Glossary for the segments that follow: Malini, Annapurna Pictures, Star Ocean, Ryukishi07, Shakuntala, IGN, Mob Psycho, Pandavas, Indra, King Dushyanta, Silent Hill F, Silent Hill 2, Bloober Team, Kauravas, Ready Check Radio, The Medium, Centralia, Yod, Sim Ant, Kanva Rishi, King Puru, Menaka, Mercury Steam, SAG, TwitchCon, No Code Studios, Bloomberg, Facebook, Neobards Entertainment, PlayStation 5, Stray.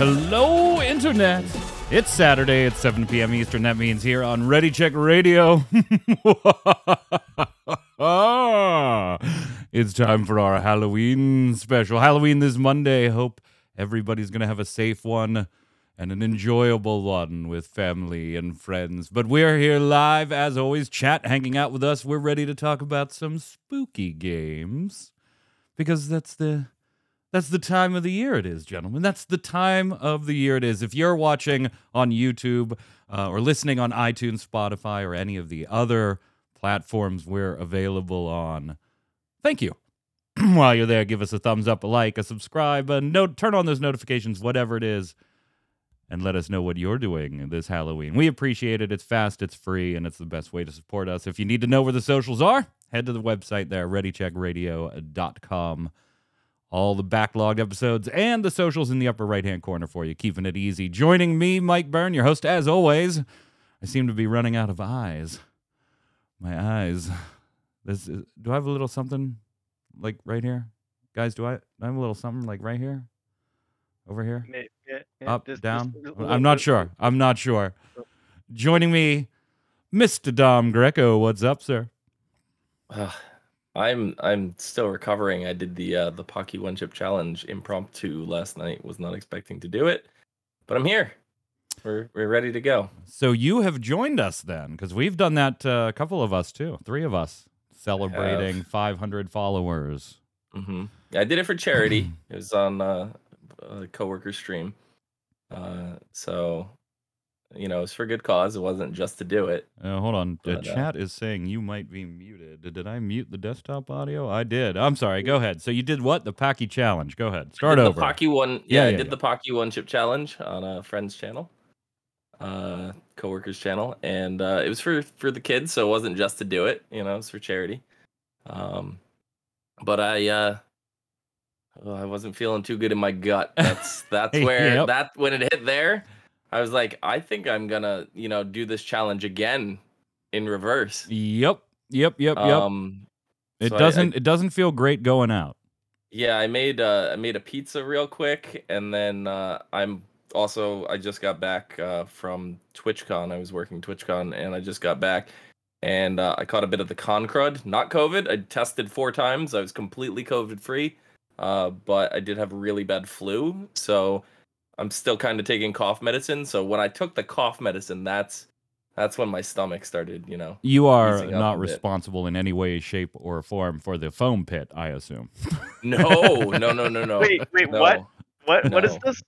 Hello, Internet. It's Saturday at 7 p.m. Eastern. That means here on Ready Check Radio, it's time for our Halloween special. Halloween this Monday. Hope everybody's going to have a safe one and an enjoyable one with family and friends. But we're here live, as always. Chat hanging out with us. We're ready to talk about some spooky games because that's the time of the year it is, gentlemen. That's the time of the year it is. If you're watching on YouTube or listening on iTunes, Spotify, or any of the other platforms we're available on, thank you. While you're there, give us a thumbs up, a like, a subscribe, a note, turn on those notifications, whatever it is, and let us know what you're doing this Halloween. We appreciate it. It's fast, it's free, and it's the best way to support us. If you need to know where the socials are, head to the website there, readycheckradio.com. All the backlogged episodes and the socials in the upper right-hand corner for you, keeping it easy. Joining me, Mike Byrne, your host, as always. I seem to be running out of eyes. My eyes. Do I have a little something, like, right here? Guys, do I have a little something, like, right here? Over here? Yeah, up, down? I'm not sure. Joining me, Mr. Dom Greco. What's up, sir? I'm still recovering. I did the Pocky one chip challenge impromptu last night. Was not expecting to do it, but I'm here. We're ready to go. So you have joined us then, because we've done that a couple of us too, three of us celebrating 500 followers. Mm-hmm. I did it for charity. It was on a coworker stream, so you know it's for a good cause. It wasn't just to do it. Hold on, the chat is saying you might be muted. Did I mute the desktop audio? I did. I'm sorry. Go ahead. So you did what? The Pocky challenge. Go ahead. Start over. The Pocky one. Yeah, I did the Pocky one chip challenge on a friend's channel, coworker's channel, and it was for the kids. So it wasn't just to do it. You know, it's for charity. But I wasn't feeling too good in my gut. That's where yep. That when it hit there. I was like, I think I'm going to, do this challenge again in reverse. Yep. It doesn't feel great going out. Yeah, I made a pizza real quick, and then I just got back from TwitchCon. I was working TwitchCon and I just got back and I caught a bit of the con crud, not COVID. I tested 4 times. I was completely COVID free. But I did have really bad flu, so I'm still kind of taking cough medicine, so when I took the cough medicine, that's when my stomach started, You are not responsible in any way, shape, or form for the foam pit, I assume. No. Wait, no. What? No. What is this?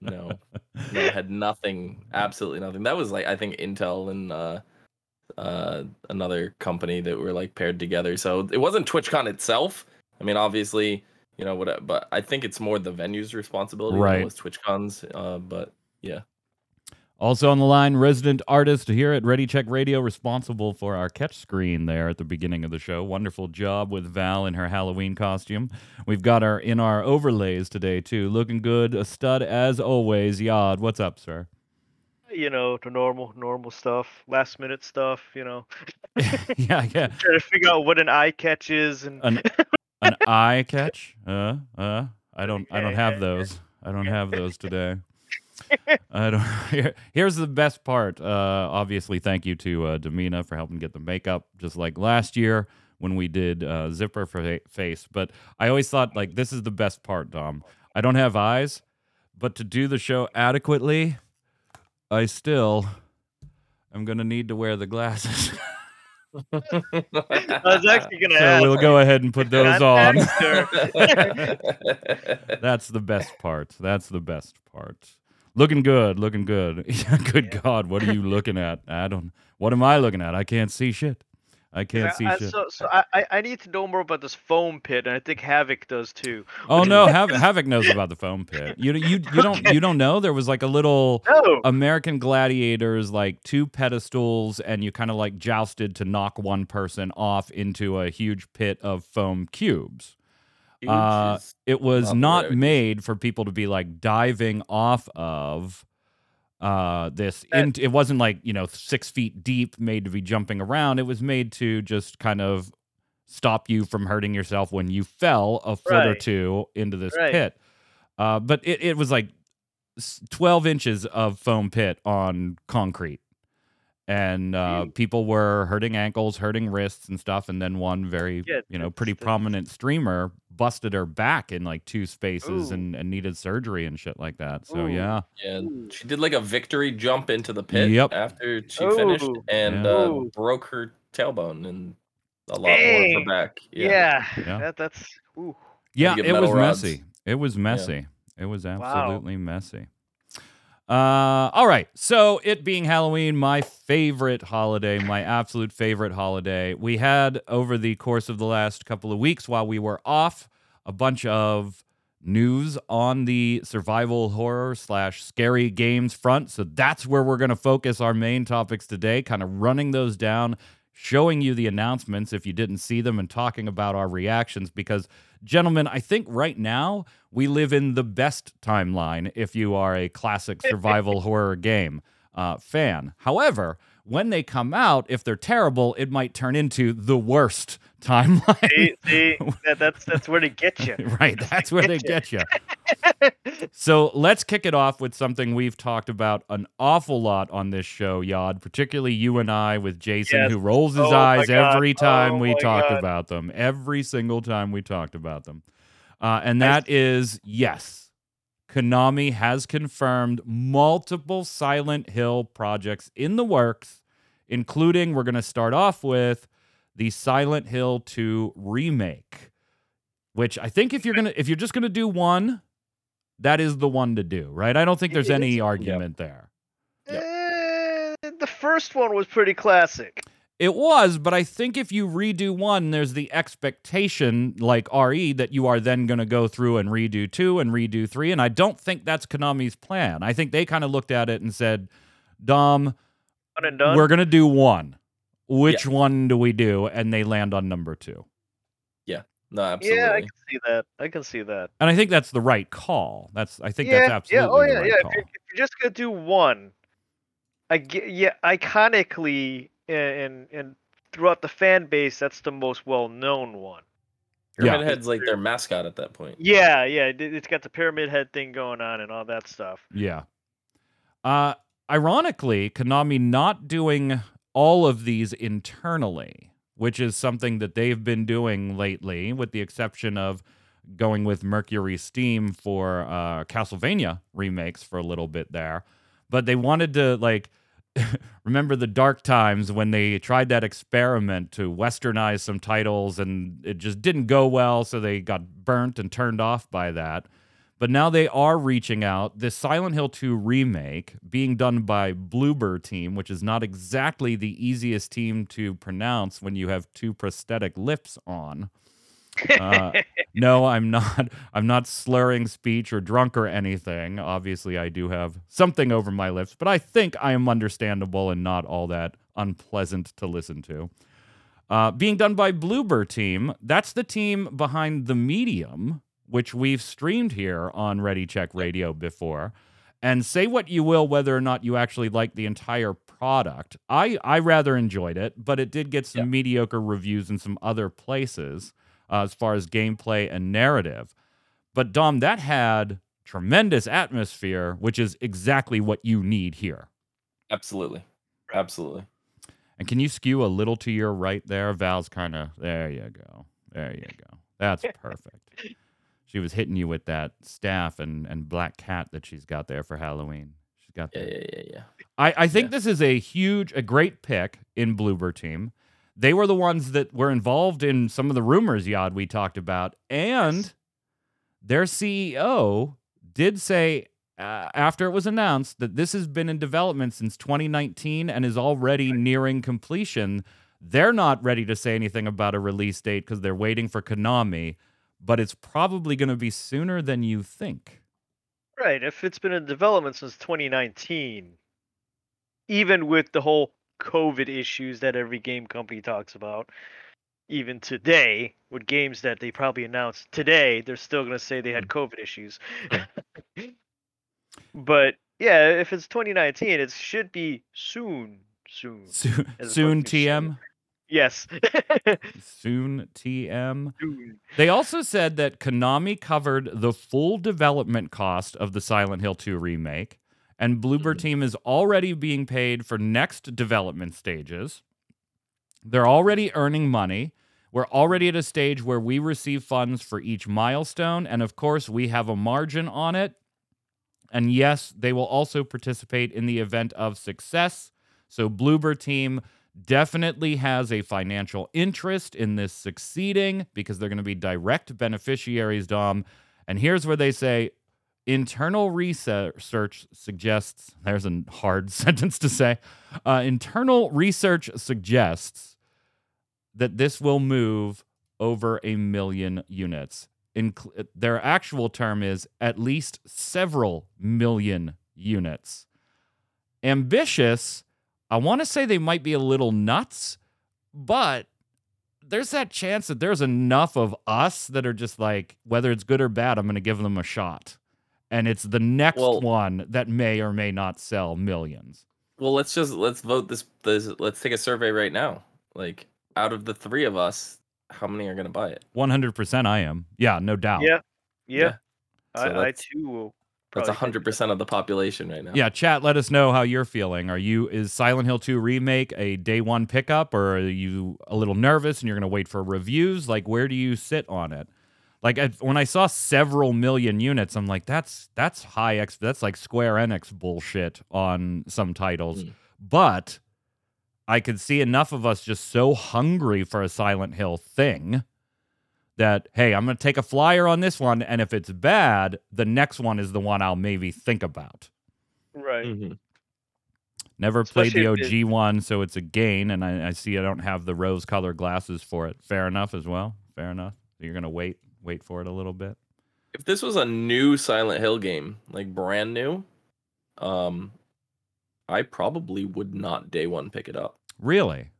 No, I had nothing, absolutely nothing. That was like I think Intel and another company that were like paired together. So it wasn't TwitchCon itself. I mean, obviously. But I think it's more the venue's responsibility than it was TwitchCon's. But yeah. Also on the line, resident artist here at Ready Check Radio, responsible for our catch screen there at the beginning of the show. Wonderful job with Val in her Halloween costume. We've got her in our overlays today too, looking good, a stud as always. Yod, what's up, sir? The normal stuff, last minute stuff. Yeah. Trying to figure out what an eye catch is and. An eye catch? I don't have those. I don't have those today. Here's the best part. Obviously, thank you to Demina for helping get the makeup, just like last year when we did zipper for face. But I always thought like this is the best part, Dom. I don't have eyes, but to do the show adequately, I still am gonna need to wear the glasses. I was actually gonna ask. We'll go ahead and put those on. That's the best part. Looking good. Good God, what are you looking at? What am I looking at? I can't see shit. I can't see shit. So I need to know more about this foam pit, and I think Havoc does too. Oh no, Havoc knows about the foam pit. You don't know? There was like a little American Gladiators, like two pedestals, and you kind of like jousted to knock one person off into a huge pit of foam cubes. It was not made for people to be like diving off of. It wasn't like 6 feet deep, made to be jumping around. It was made to just kind of stop you from hurting yourself when you fell a foot or two into this pit. But it was like 12 inches of foam pit on concrete, and people were hurting ankles, hurting wrists, and stuff. And then one very pretty prominent streamer busted her back in like two spaces and needed surgery and shit like that. So yeah, she did like a victory jump into the pit after she finished and broke her tailbone and a lot more of her back. It was messy. It was messy. Yeah. It was absolutely messy. All right. So it being Halloween, my absolute favorite holiday, we had over the course of the last couple of weeks while we were off a bunch of news on the survival horror / scary games front. So that's where we're going to focus our main topics today, kind of running those down, showing you the announcements if you didn't see them, and talking about our reactions because, gentlemen, I think right now we live in the best timeline if you are a classic survival horror game fan. However, when they come out, if they're terrible, it might turn into the worst timeline. See, that's where they get you. Right, that's where they get you. So let's kick it off with something we've talked about an awful lot on this show, Yod, particularly you and I with Jason, who rolls his eyes every time we talked about them, every single time we talked about them. And that is, yes, Konami has confirmed multiple Silent Hill projects in the works, including we're going to start off with the Silent Hill 2 remake, which I think if you're just going to do one, that is the one to do, right? I don't think there's any argument there. The first one was pretty classic. It was, but I think if you redo one, there's the expectation, like RE, that you are then going to go through and redo 2 and redo 3, and I don't think that's Konami's plan. I think they kind of looked at it and said, Dom, we're going to do one. Which one do we do? And they land on number 2. Yeah. No, absolutely. Yeah, I can see that. And I think that's the right call. That's absolutely the right call. If you're just going to do one, iconically, and throughout the fan base, that's the most well-known one. Pyramid Head's like their mascot at that point. Yeah. It's got the Pyramid Head thing going on and all that stuff. Yeah. Ironically, Konami not doing all of these internally, which is something that they've been doing lately, with the exception of going with Mercury Steam for Castlevania remakes for a little bit there. But they wanted to, like, remember the dark times when they tried that experiment to westernize some titles and it just didn't go well, so they got burnt and turned off by that. But now they are reaching out. This Silent Hill 2 remake being done by Bloober Team, which is not exactly the easiest team to pronounce when you have two prosthetic lips on. No, I'm not slurring speech or drunk or anything. Obviously, I do have something over my lips, but I think I am understandable and not all that unpleasant to listen to. Being done by Bloober Team, that's the team behind The Medium, which we've streamed here on Ready Check Radio before. And say what you will, whether or not you actually like the entire product. I rather enjoyed it, but it did get some mediocre reviews in some other places as far as gameplay and narrative. But Dom, that had tremendous atmosphere, which is exactly what you need here. Absolutely. And can you skew a little to your right there? Val's kind of, there you go. That's perfect. She was hitting you with that staff and black cat that she's got there for Halloween. She's got that. Yeah. I think this is a great pick in Bloober Team. They were the ones that were involved in some of the rumors, Yod, we talked about. And their CEO did say, after it was announced, that this has been in development since 2019 and is already nearing completion. They're not ready to say anything about a release date because they're waiting for Konami, but it's probably going to be sooner than you think. Right. If it's been in development since 2019, even with the whole COVID issues that every game company talks about, even today, with games that they probably announced today, they're still going to say they had COVID issues. But yeah, if it's 2019, it should be soon TM. Yes. Soon TM. Soon. They also said that Konami covered the full development cost of the Silent Hill 2 remake, and Bloober Team is already being paid for next development stages. They're already earning money. We're already at a stage where we receive funds for each milestone, and of course, we have a margin on it. And yes, they will also participate in the event of success. So Bloober Team definitely has a financial interest in this succeeding because they're going to be direct beneficiaries, Dom. And here's where they say, internal research suggests, there's a hard sentence to say, internal research suggests that this will move over 1 million units. Their actual term is at least several million units. Ambitious, I want to say they might be a little nuts, but there's that chance that there's enough of us that are just like, whether it's good or bad, I'm going to give them a shot. And it's the next one that may or may not sell millions. Well, let's vote this. Let's take a survey right now. Like, out of the three of us, how many are going to buy it? 100% I am. Yeah, no doubt. Yeah. So I too will. That's 100% of the population right now. Yeah, chat, let us know how you're feeling. Is Silent Hill 2 Remake a day one pickup, or are you a little nervous and you're going to wait for reviews? Like, where do you sit on it? Like, when I saw several million units, I'm like, that's high. That's like Square Enix bullshit on some titles. Mm. But I could see enough of us just so hungry for a Silent Hill thing that, hey, I'm going to take a flyer on this one, and if it's bad, the next one is the one I'll maybe think about. Right. Mm-hmm. Never played the OG one, so it's a gain, and I see I don't have the rose-colored glasses for it. Fair enough as well. Fair enough. So you're going to wait for it a little bit. If this was a new Silent Hill game, like brand new, I probably would not day one pick it up. Really?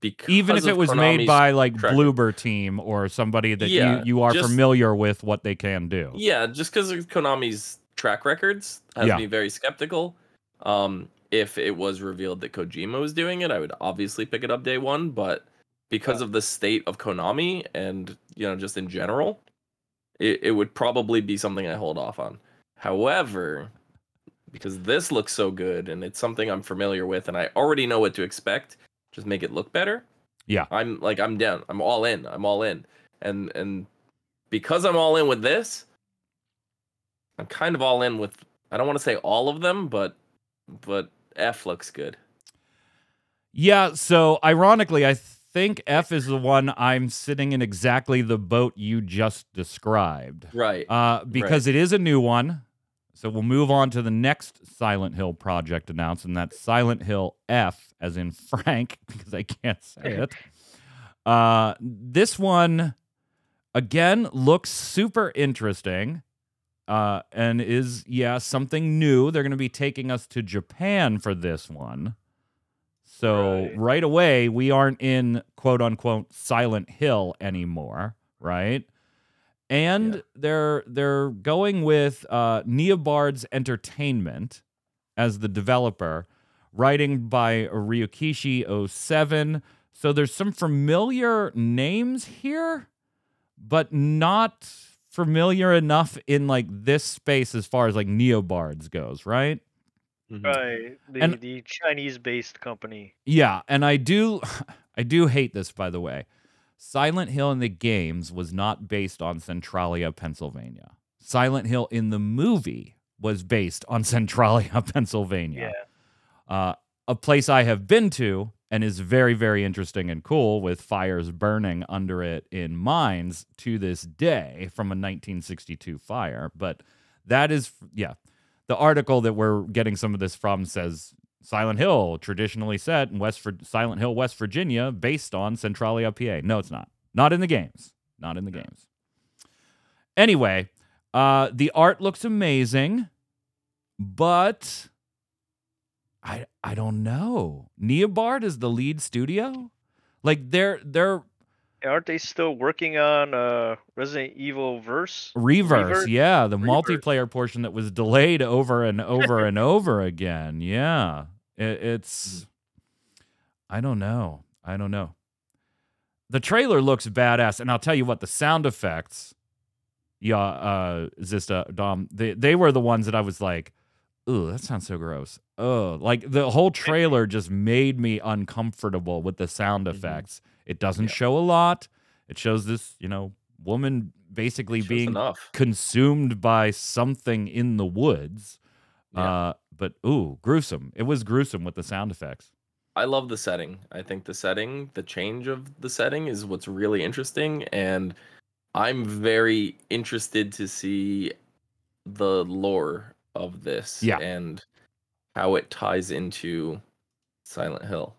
Because even if it was Konami's made by like Bloober Team or somebody that you are familiar with what they can do. Yeah, just because of Konami's track records has me very skeptical. If it was revealed that Kojima was doing it, I would obviously pick it up day one. But because of the state of Konami and just in general, it would probably be something I hold off on. However, because this looks so good and it's something I'm familiar with and I already know what to expect, just make it look better. Yeah. I'm down. I'm all in. And because I'm all in with this, I'm kind of all in with, I don't want to say all of them, but F looks good. Yeah, so ironically, I think F is the one I'm sitting in exactly the boat you just described. Right. Because it is a new one. So we'll move on to the next Silent Hill project announced, and that's Silent Hill F, as in Frank, because I can't say it. This one, again, looks super interesting and is, something new. They're going to be taking us to Japan for this one. So right away, we aren't in, quote-unquote, Silent Hill anymore, right? And they're going with Neobard's Entertainment as the developer, writing by Ryukishi07. So there's some familiar names here, but not familiar enough in like this space as far as like Neobards goes, right? Right, the Chinese-based company. Yeah, and I do hate this, by the way. Silent Hill in the games was not based on Centralia, Pennsylvania. Silent Hill in the movie was based on Centralia, Pennsylvania. Yeah. A place I have been to and is very, very interesting and cool, with fires burning under it in mines to this day from a 1962 fire. But that is, the article that we're getting some of this from says Silent Hill, traditionally set in Silent Hill, West Virginia, based on Centralia, PA. No, it's not. Not in the games. Not in the games. Anyway, the art looks amazing, but I don't know. Neobard is the lead studio? Like, they're aren't they still working on Resident Evil Reverse? Yeah, the multiplayer portion that was delayed over and over and over again. Yeah, it's I don't know. The trailer looks badass, and I'll tell you what, the sound effects, Zista, Dom, they were the ones that I was like, ooh, that sounds so gross. Oh, like the whole trailer just made me uncomfortable with the sound effects. It doesn't show a lot. It shows this, woman basically being consumed by something in the woods. But, ooh, gruesome. It was gruesome with the sound effects. I love the setting. I think the change of the setting is what's really interesting. And I'm very interested to see the lore of this and how it ties into Silent Hill.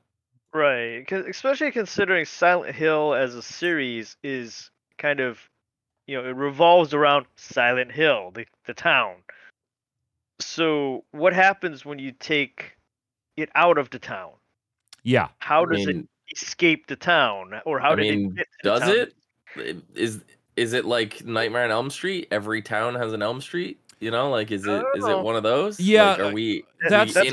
Right, especially considering Silent Hill as a series is kind of, it revolves around Silent Hill, the town. So what happens when you take it out of the town? Yeah. How does it escape the town? Or how did it get to the town? Is it like Nightmare on Elm Street? Every town has an Elm Street? Is it one of those? Yeah, like, that's one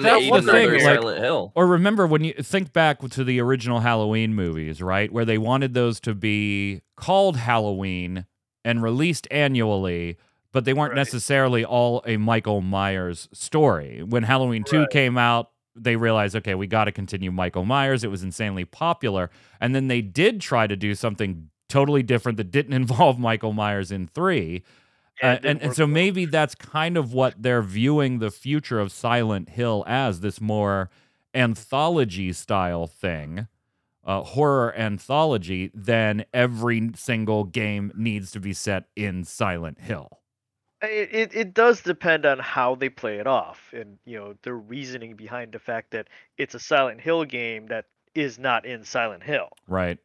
thing. Like, Silent Hill. Or remember when you think back to the original Halloween movies, right, where they wanted those to be called Halloween and released annually, but they weren't necessarily all a Michael Myers story. When Halloween 2 came out, they realized, okay, we got to continue Michael Myers. It was insanely popular, and then they did try to do something totally different that didn't involve Michael Myers in 3. And so maybe that's kind of what they're viewing the future of Silent Hill as, this more anthology-style thing, horror anthology, then every single game needs to be set in Silent Hill. It does depend on how they play it off and, their reasoning behind the fact that it's a Silent Hill game that is not in Silent Hill. Right.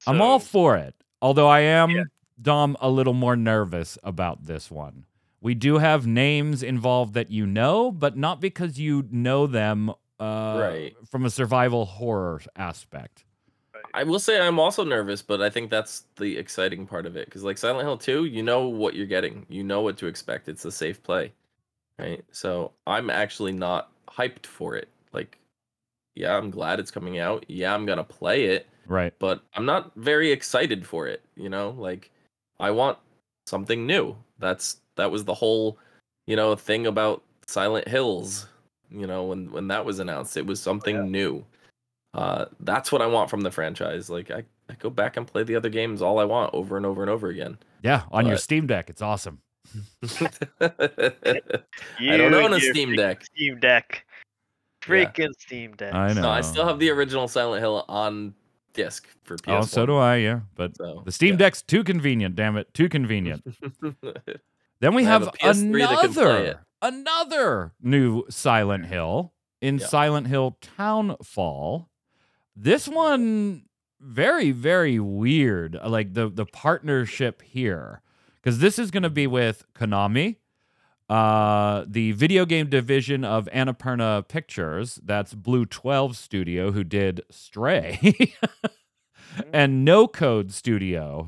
So, I'm all for it, although I am... Yeah. Dom, a little more nervous about this one. We do have names involved that but not because you know them from a survival horror aspect. I will say I'm also nervous, but I think that's the exciting part of it. Because like Silent Hill 2, you know what you're getting. You know what to expect. It's a safe play, right? So I'm actually not hyped for it. Like, yeah, I'm glad it's coming out. Yeah, I'm going to play it. Right. But I'm not very excited for it, Like... I want something new. That was the whole, thing about Silent Hills. When that was announced, it was something new. That's what I want from the franchise. Like I go back and play the other games all I want over and over and over again. Yeah, on your Steam Deck, it's awesome. I don't own a Steam Deck. Steam Deck. I know. No, I still have the original Silent Hill on disc for PS4. Oh, so do I, yeah. But the Steam Deck's too convenient, damn it. Too convenient. Then we have another new Silent Hill in Silent Hill Townfall. This one, very, very weird. Like the partnership here. Because this is going to be with Konami, the video game division of Annapurna Pictures. That's Blue 12 Studio, who did Stray, and No Code Studios.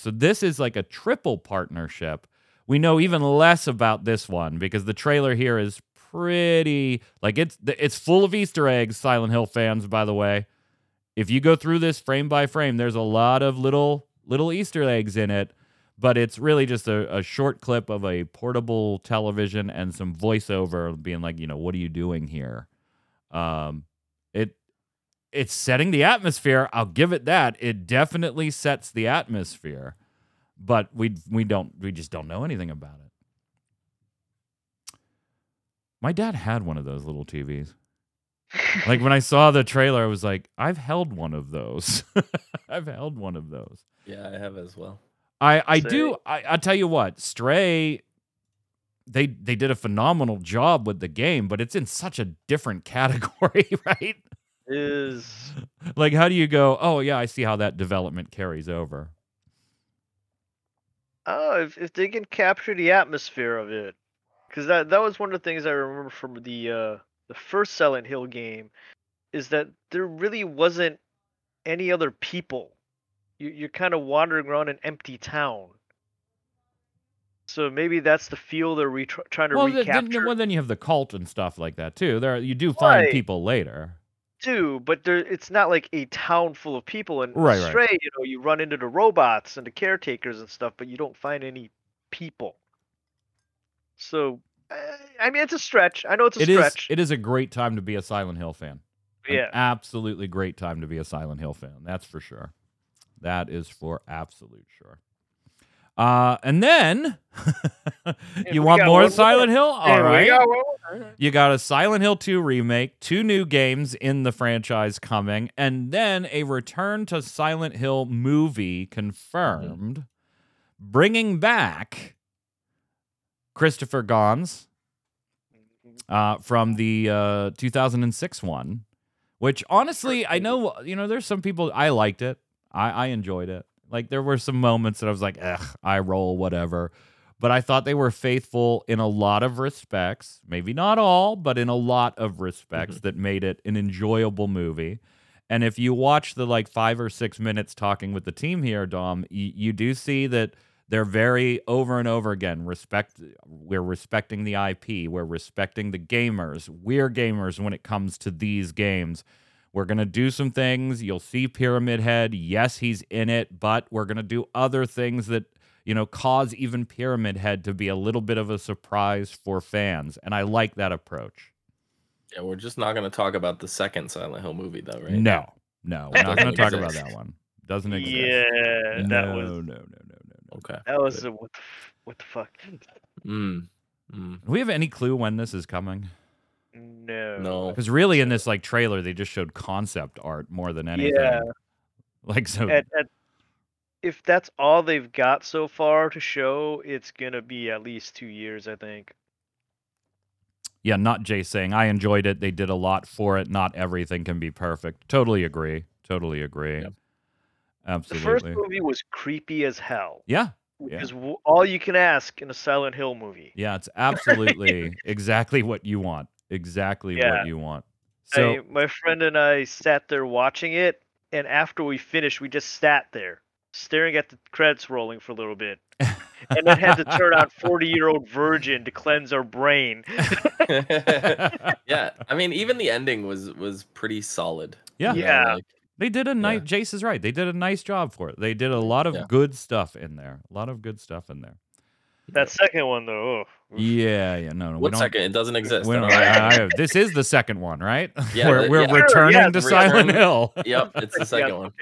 So this is like a triple partnership. We know even less about this one because the trailer here is pretty like it's full of Easter eggs. Silent Hill fans, by the way, if you go through this frame by frame, there's a lot of little Easter eggs in it. But it's really just a short clip of a portable television and some voiceover being like, what are you doing here? It's setting the atmosphere. I'll give it that. It definitely sets the atmosphere, but we just don't know anything about it. My dad had one of those little TVs. Like when I saw the trailer, I was like, I've held one of those. Yeah, I have as well. I'll tell you what, Stray they did a phenomenal job with the game, but it's in such a different category, right? Is like, how do you go, oh yeah, I see how that development carries over? Oh, if they can capture the atmosphere of it, because that was one of the things I remember from the first Silent Hill game, is that there really wasn't any other people. You're kind of wandering around an empty town. So maybe that's the feel they're trying to recapture. Then you have the cult and stuff like that too. You do find people later. Do, but it's not like a town full of people. And Stray, you know, you run into the robots and the caretakers and stuff, but you don't find any people. So, I mean, it's a stretch. I know it's a stretch. It is a great time to be a Silent Hill fan. Yeah. An absolutely great time to be a Silent Hill fan. That's for sure. That is for absolute sure. And then, you want more Silent Hill? All right. You got a Silent Hill 2 remake, 2 new games in the franchise coming, and then a return to Silent Hill movie confirmed, bringing back Christopher Gans from the 2006 one, which honestly, I know, you know, there's some people, I liked it. I enjoyed it. Like, there were some moments that I was like, ugh, I roll, whatever. But I thought they were faithful in a lot of respects. Maybe not all, but in a lot of respects that made it an enjoyable movie. And if you watch the, 5 or 6 minutes talking with the team here, Dom, you do see that they're very over and over again. We're respecting the IP. We're respecting the gamers. We're gamers when it comes to these games. We're going to do some things. You'll see Pyramid Head. Yes, he's in it, but we're going to do other things that, you know, cause even Pyramid Head to be a little bit of a surprise for fans. And I like that approach. Yeah, we're just not going to talk about the second Silent Hill movie, though, right? No, we're not going to talk about that one. Doesn't exist. Yeah, no. Okay. That was a what the fuck? Do we have any clue when this is coming? No. Because really in this trailer, they just showed concept art more than anything. Yeah. So. If that's all they've got so far to show, it's going to be at least 2 years, I think. Yeah, not Jay saying, I enjoyed it. They did a lot for it. Not everything can be perfect. Totally agree. Yep. Absolutely. The first movie was creepy as hell. Yeah. Which is all you can ask in a Silent Hill movie. Yeah, it's absolutely exactly what you want. What you want. So my friend and I sat there watching it, and after we finished, we just sat there staring at the credits rolling for a little bit, and then had to turn on 40-year-old virgin to cleanse our brain. Yeah, I mean, even the ending was pretty solid. Yeah. They did a nice. Yeah. Jace is right. They did a nice job for it. They did a lot of good stuff in there. That second one, though. Oh. Yeah. No. What second? It doesn't exist. This is the second one, right? Yeah. we're returning to Silent Hill. Yep, it's the second one.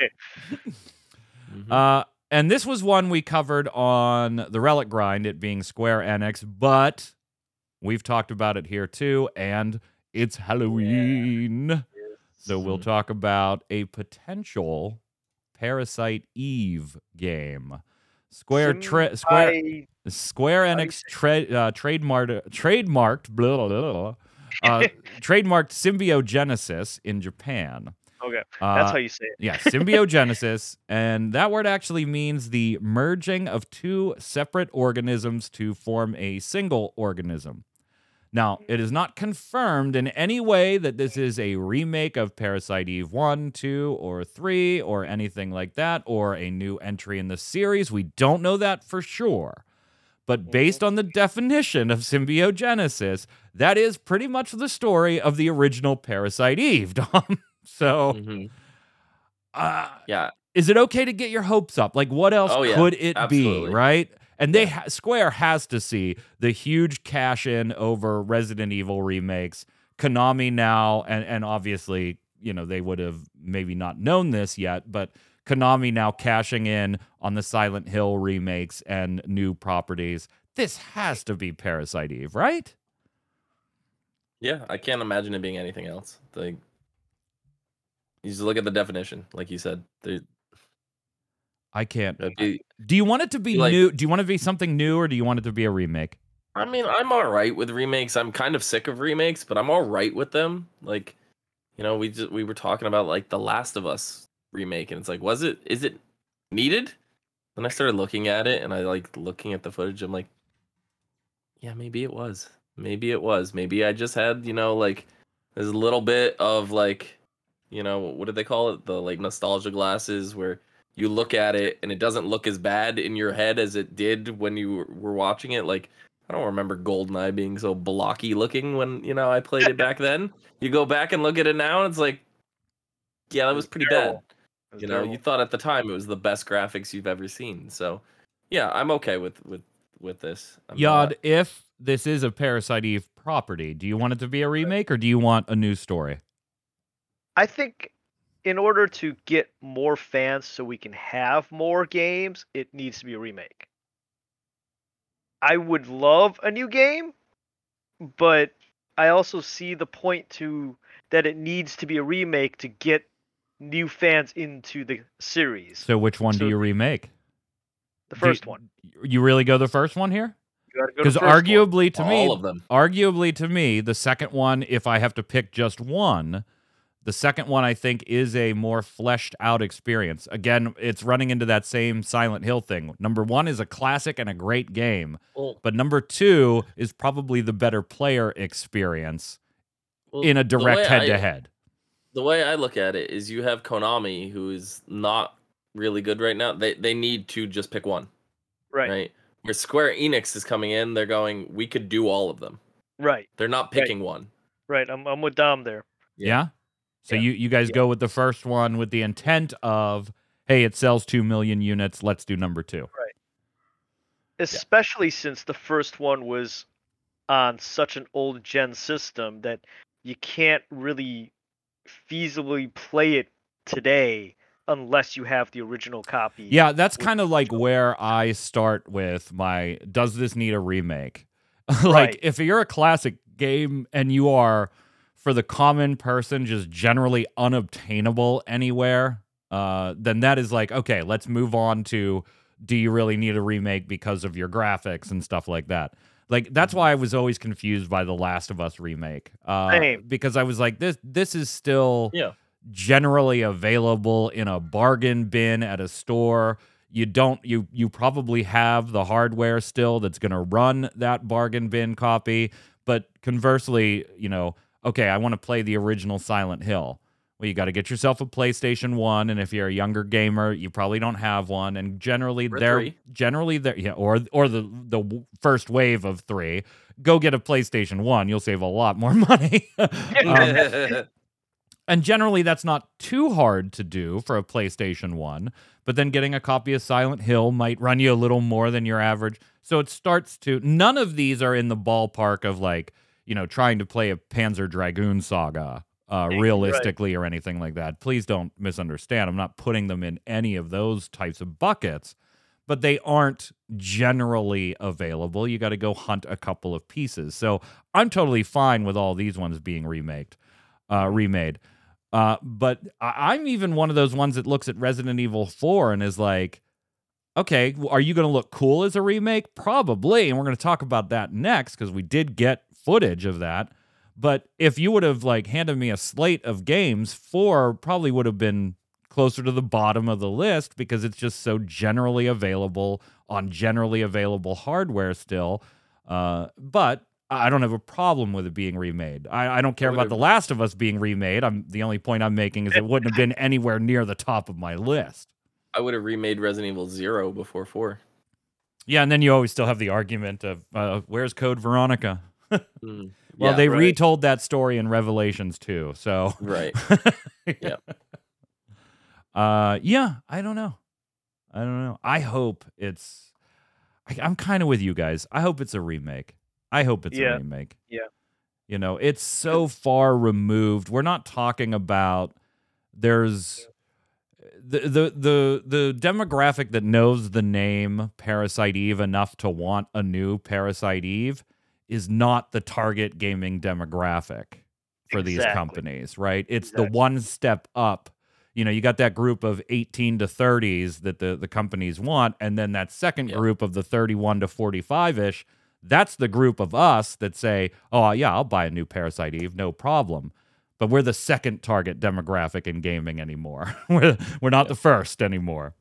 Okay. And this was one we covered on the Relic Grind, it being Square Enix, but we've talked about it here too, and it's Halloween. Yeah. So we'll talk about a potential Parasite Eve game. Square Enix trademarked Symbiogenesis in Japan. Okay, that's how you say it. Yeah, Symbiogenesis, and that word actually means the merging of two separate organisms to form a single organism. Now, it is not confirmed in any way that this is a remake of Parasite Eve 1, 2, or 3, or anything like that, or a new entry in the series. We don't know that for sure. But based on the definition of Symbiogenesis, that is pretty much the story of the original Parasite Eve, Dom. So, is it okay to get your hopes up? What else could it be, right? And Square has to see the huge cash-in over Resident Evil remakes, Konami now, and obviously, you know, they would have maybe not known this yet, but Konami now cashing in on the Silent Hill remakes and new properties. This has to be Parasite Eve, right? Yeah, I can't imagine it being anything else. You just look at the definition, like you said. Do you want it to be new? Do you want it to be something new, or do you want it to be a remake? I mean, I'm all right with remakes. I'm kind of sick of remakes, but I'm all right with them. Like, you know, we were talking about like The Last of Us remake, and it's like, is it needed? Then I started looking at it, and I like looking at the footage. I'm like, yeah, maybe it was. Maybe it was. Maybe I just had, you know, like there's a little bit of like, you know, what do they call it? The like nostalgia glasses where you look at it and it doesn't look as bad in your head as it did when you were watching it. Like, I don't remember GoldenEye being so blocky looking when, you know, I played it back then. You go back and look at it now, and it's like, yeah, that was pretty bad. You know, you thought at the time it was the best graphics you've ever seen. So, yeah, I'm okay with this. Yod, if this is a Parasite Eve property, do you want it to be a remake or do you want a new story? I think in order to get more fans so we can have more games, it needs to be a remake. I would love a new game, but I also see the point to that it needs to be a remake to get new fans into the series. So which one do you remake? The first one. You really go the first one here? Because arguably to me, all of them. Arguably to me, the second one, if I have to pick just one, the second one I think is a more fleshed out experience. Again, it's running into that same Silent Hill thing. Number one is a classic and a great game, but number two is probably the better player experience in a direct head-to-head. The way I look at it is you have Konami, who is not really good right now. They need to just pick one. Right. Where Square Enix is coming in, they're going, we could do all of them. Right. They're not picking one. Right. I'm with Dom there. Yeah. So you guys go with the first one with the intent of, hey, it sells 2 million units, let's do number two. Right. Especially since the first one was on such an old gen system that you can't really feasibly play it today unless you have the original copy. Yeah, that's kind of like where I start with my, does this need a remake? Like, right. If you're a classic game and you are, for the common person, just generally unobtainable anywhere, then that is like, okay, let's move on to, do you really need a remake because of your graphics and stuff like that? Like, that's why I was always confused by the Last of Us remake. Because I was like, this is still... Yeah. Generally available in a bargain bin at a store. You probably have the hardware still that's going to run that bargain bin copy, but conversely, you know, okay, I want to play the original Silent Hill. Well, you got to get yourself a PlayStation 1, and if you're a younger gamer, you probably don't have one, and generally the first wave of 3, go get a PlayStation 1, you'll save a lot more money. And generally, that's not too hard to do for a PlayStation 1, but then getting a copy of Silent Hill might run you a little more than your average. So it starts to... None of these are in the ballpark of, like, you know, trying to play a Panzer Dragoon Saga realistically or anything like that. Please don't misunderstand. I'm not putting them in any of those types of buckets, but they aren't generally available. You got to go hunt a couple of pieces. So I'm totally fine with all these ones being remade. But I'm even one of those ones that looks at Resident Evil 4 and is like, okay, are you going to look cool as a remake? Probably, and we're going to talk about that next because we did get footage of that. But if you would have like handed me a slate of games, 4 probably would have been closer to the bottom of the list because it's just so generally available on generally available hardware still. But I don't have a problem with it being remade. I don't care about The Last of Us being remade. The only point I'm making is it wouldn't have been anywhere near the top of my list. I would have remade Resident Evil 0 before 4. Yeah, and then you always still have the argument of, where's Code Veronica? Well, yeah, they retold that story in Revelations 2, so... Right. Yeah. I don't know. I hope it's... I'm kind of with you guys. I hope it's a remake. I hope it's a remake. Yeah. You know, it's so far removed. We're not talking about the demographic that knows the name Parasite Eve enough to want a new Parasite Eve is not the target gaming demographic for these companies, right? It's the one step up. You know, you got that group of 18 to 30s that the companies want, and then that second group of the 31 to 45-ish That's the group of us that say, oh, yeah, I'll buy a new Parasite Eve, no problem. But we're the second target demographic in gaming anymore. We're not the first anymore.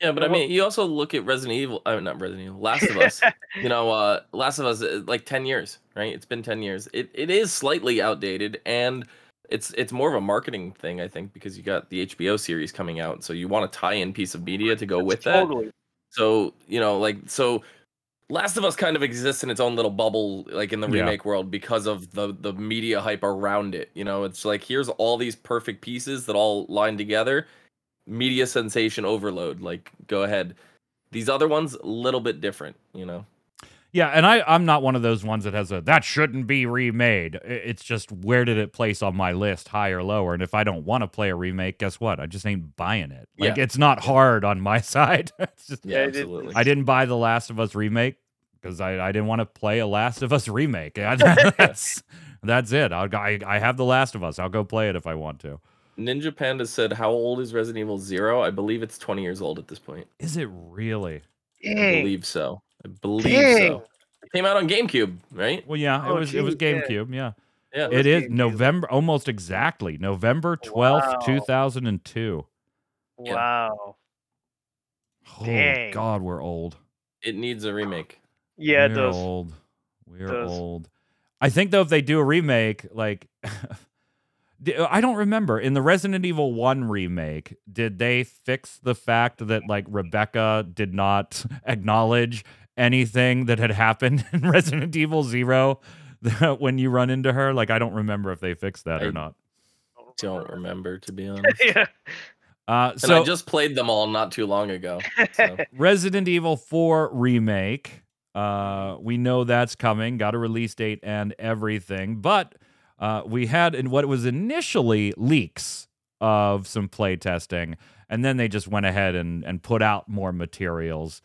Yeah, but I mean, you also look at Resident Evil, not Resident Evil, Last of Us. You know, Last of Us, like 10 years, right? It's been 10 years. It is slightly outdated, and it's more of a marketing thing, I think, because you got the HBO series coming out, so you want a tie-in piece of media to go with that. So, you know, like, so Last of Us kind of exists in its own little bubble, like in the remake world, because of the media hype around it. You know, it's like, here's all these perfect pieces that all line together. Media sensation overload, like, go ahead. These other ones, a little bit different, you know? Yeah, and I'm not one of those ones that has that shouldn't be remade. It's just, where did it place on my list, high or lower? And if I don't want to play a remake, guess what? I just ain't buying it. Like, it's not hard on my side. It's just, absolutely. I didn't buy The Last of Us remake because I didn't want to play a Last of Us remake. That's it. I have The Last of Us. I'll go play it if I want to. Ninja Panda said, how old is Resident Evil 0? I believe it's 20 years old at this point. Is it really? Dang. I believe so. I believe so. It came out on GameCube, right? Well, yeah, it was GameCube, yeah. It is GameCube. November, almost exactly. November 12th, 2002. Wow. Oh, dang. God, we're old. It needs a remake. Yeah, it does. We're old. I think, though, if they do a remake, like... I don't remember. In the Resident Evil 1 remake, did they fix the fact that, like, Rebecca did not acknowledge anything that had happened in Resident Evil 0 when you run into her? Like, I don't remember if they fixed that or not. Don't remember, to be honest. Yeah. So I just played them all not too long ago. So. Resident Evil 4 remake. We know that's coming. Got a release date and everything. But... we had in what was initially leaks of some play testing, and then they just went ahead and put out more materials.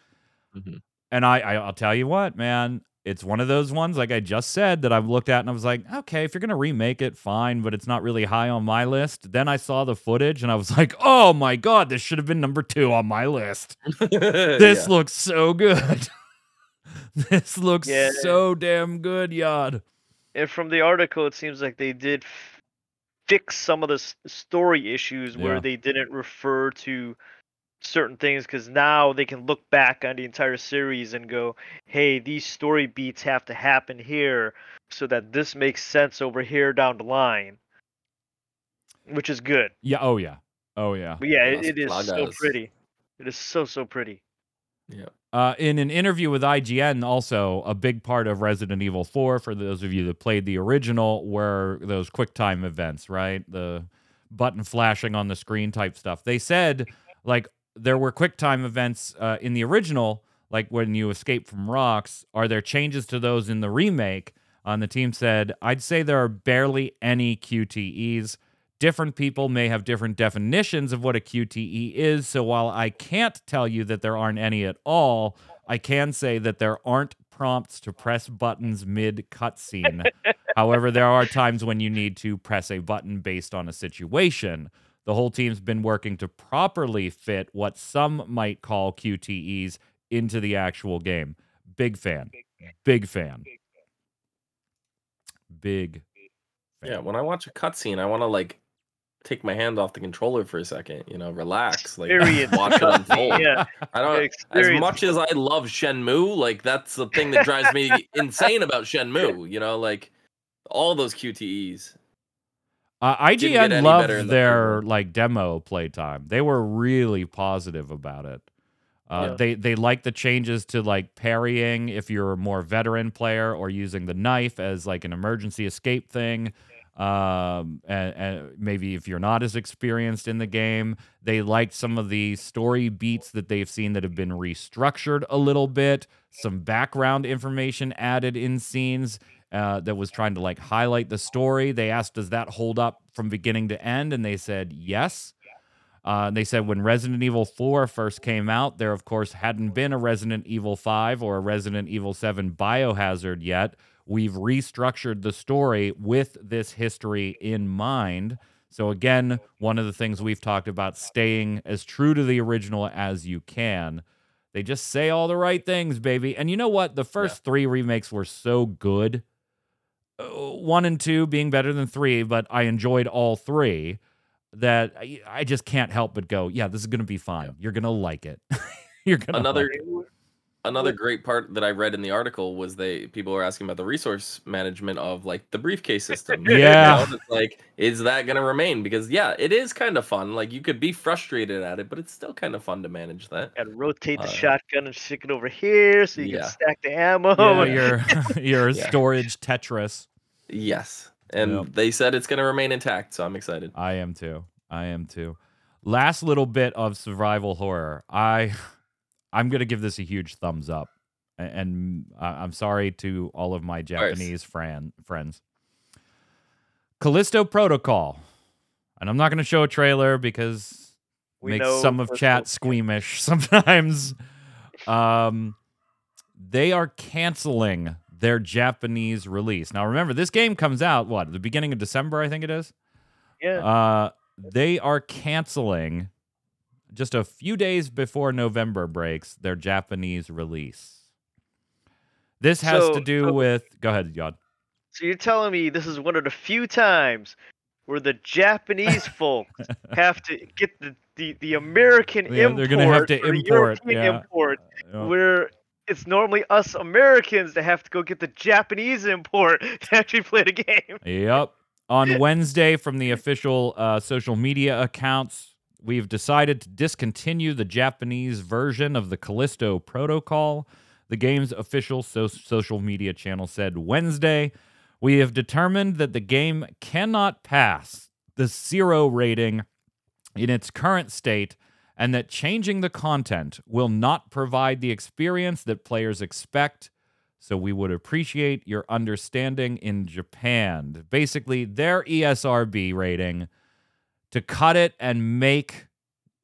Mm-hmm. And I'll tell you what, man, it's one of those ones, like I just said, that I've looked at and I was like, okay, if you're going to remake it, fine, but it's not really high on my list. Then I saw the footage and I was like, oh my God, this should have been number 2 on my list. This looks so good. This looks so damn good, Yod. And from the article, it seems like they did fix some of the story issues where they didn't refer to certain things, because now they can look back on the entire series and go, hey, these story beats have to happen here so that this makes sense over here down the line, which is good. Yeah. Oh, yeah. Oh, yeah. But yeah, it is so pretty. It is so pretty. Yeah. In an interview with IGN, also, a big part of Resident Evil 4, for those of you that played the original, were those QuickTime events, right? The button flashing on the screen type stuff. They said, like, there were QuickTime events in the original, like when you escape from rocks. Are there changes to those in the remake? And the team said, I'd say there are barely any QTEs. Different people may have different definitions of what a QTE is, so while I can't tell you that there aren't any at all, I can say that there aren't prompts to press buttons mid-cutscene. However, there are times when you need to press a button based on a situation. The whole team's been working to properly fit what some might call QTEs into the actual game. Big fan. Big fan. Big fan. Yeah, when I watch a cutscene, I want to, like, take my hand off the controller for a second, you know, relax, like, watch it unfold. Yeah. I don't, as much as I love Shenmue, like, that's the thing that drives me insane about Shenmue, you know, like, all those QTEs. IGN loved their, like, demo playtime. They were really positive about it. They like the changes to, like, parrying if you're a more veteran player, or using the knife as, like, an emergency escape thing. And maybe if you're not as experienced in the game, they liked some of the story beats that they've seen that have been restructured a little bit, some background information added in scenes that was trying to, like, highlight the story. They asked, does that hold up from beginning to end? And they said, yes. They said when Resident Evil 4 first came out, there, of course, hadn't been a Resident Evil 5 or a Resident Evil 7 Biohazard yet. We've restructured the story with this history in mind. So again, one of the things we've talked about, staying as true to the original as you can. They just say all the right things, baby. And you know what? The first three remakes were so good. 1 and 2 being better than 3, but I enjoyed all 3 that I just can't help but go, yeah, this is going to be fun. Yeah. You're going to like it. You're going to Another great part that I read in the article was people were asking about the resource management of like the briefcase system. Yeah. You know? It's like, is that going to remain? Because yeah, it is kind of fun. Like you could be frustrated at it, but it's still kind of fun to manage that. And rotate the shotgun and stick it over here so you can stack the ammo. Yeah, your storage Tetris. Yes. And they said it's going to remain intact. So I'm excited. I am too. Last little bit of survival horror. I'm going to give this a huge thumbs up. And I'm sorry to all of my Japanese friends. Callisto Protocol. And I'm not going to show a trailer because it makes some of chat squeamish sometimes. They are canceling their Japanese release. Now, remember, this game comes out, the beginning of December, I think it is? Yeah. They are canceling... just a few days before November breaks, their Japanese release. This has to do with... Go ahead, Yod. So you're telling me this is one of the few times where the Japanese folks have to get the American import. They're going to have to import. Import where it's normally us Americans that have to go get the Japanese import to actually play the game. Yep. On Wednesday, from the official social media accounts, we've decided to discontinue the Japanese version of the Callisto Protocol, the game's official social media channel said Wednesday. We have determined that the game cannot pass the 0 rating in its current state and that changing the content will not provide the experience that players expect, so we would appreciate your understanding in Japan. Basically, their ESRB rating... to cut it and make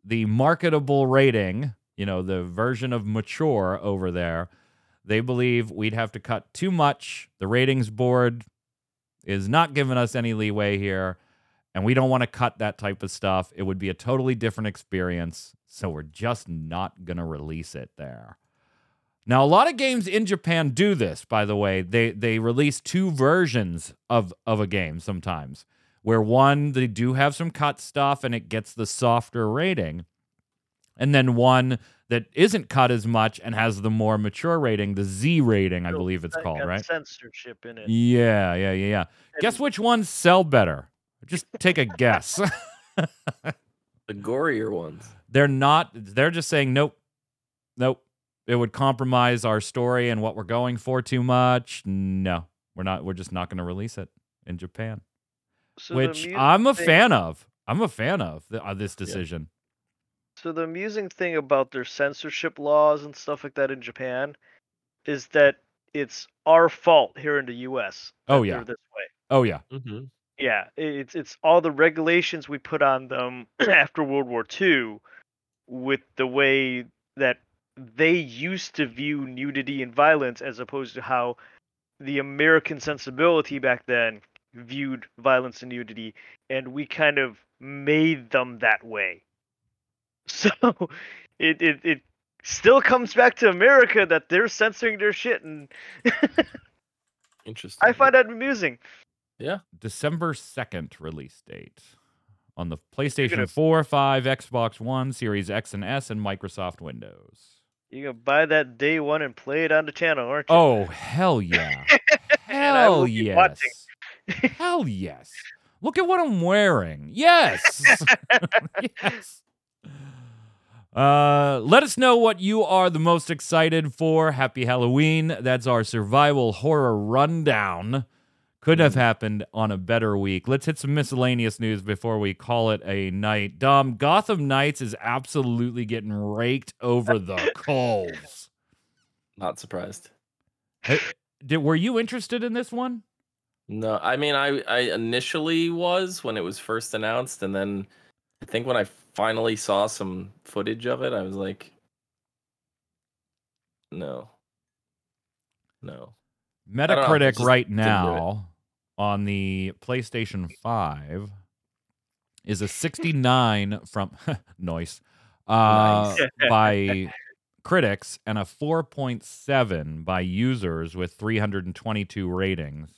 the marketable rating, you know, the version of mature over there, they believe we'd have to cut too much. The ratings board is not giving us any leeway here, and we don't want to cut that type of stuff. It would be a totally different experience, so we're just not going to release it there. Now, a lot of games in Japan do this, by the way. They release 2 versions of a game sometimes, where one, they do have some cut stuff and it gets the softer rating. And then one that isn't cut as much and has the more mature rating, the Z rating, I believe it's called, right? Censorship in it. Yeah. Guess which ones sell better? Just take a guess. The gorier ones. They're just saying, nope. It would compromise our story and what we're going for too much. No, we're just not going to release it in Japan. So which I'm a fan of this decision. So the amusing thing about their censorship laws and stuff like that in Japan is that it's our fault here in the U.S. They're this way. Oh yeah. Mm-hmm. Yeah, it's all the regulations we put on them after World War II, with the way that they used to view nudity and violence as opposed to how the American sensibility back then viewed violence and nudity, and we kind of made them that way. So it still comes back to America that they're censoring their shit, and interesting. I find that amusing. Yeah. December 2nd release date on the PlayStation 4, 5, Xbox One, Series X and S, and Microsoft Windows. You're gonna buy that day one and play it on the channel, aren't you? Oh, hell yeah. Hell yes. Hell yes. Look at what I'm wearing. Yes. Yes. Let us know what you are the most excited for. Happy Halloween. That's our survival horror rundown. Couldn't have happened on a better week. Let's hit some miscellaneous news before we call it a night. Dom, Gotham Knights is absolutely getting raked over the coals. Not surprised. Hey, were you interested in this one? No, I mean, I initially was when it was first announced, and then I think when I finally saw some footage of it, I was like, no. Metacritic right now on the PlayStation 5 is a 69 from Noise by critics and a 4.7 by users with 322 ratings.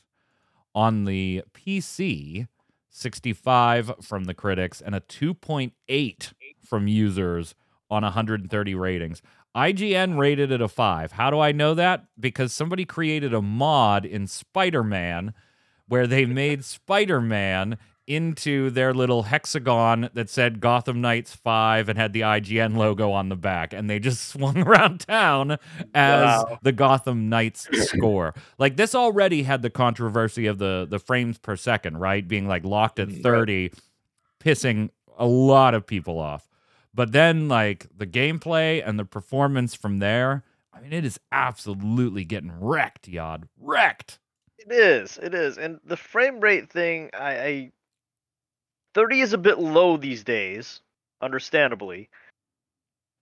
On the PC, 65 from the critics and a 2.8 from users on 130 ratings. IGN rated it a 5. How do I know that? Because somebody created a mod in Spider-Man where they made Spider-Man into their little hexagon that said Gotham Knights 5 and had the IGN logo on the back. And they just swung around town as the Gotham Knights score. Like, this already had the controversy of the frames per second, right? Being, like, locked at 30, pissing a lot of people off. But then, like, the gameplay and the performance from there, I mean, it is absolutely getting wrecked, Yod. Wrecked! It is. And the frame rate thing, 30 is a bit low these days, understandably.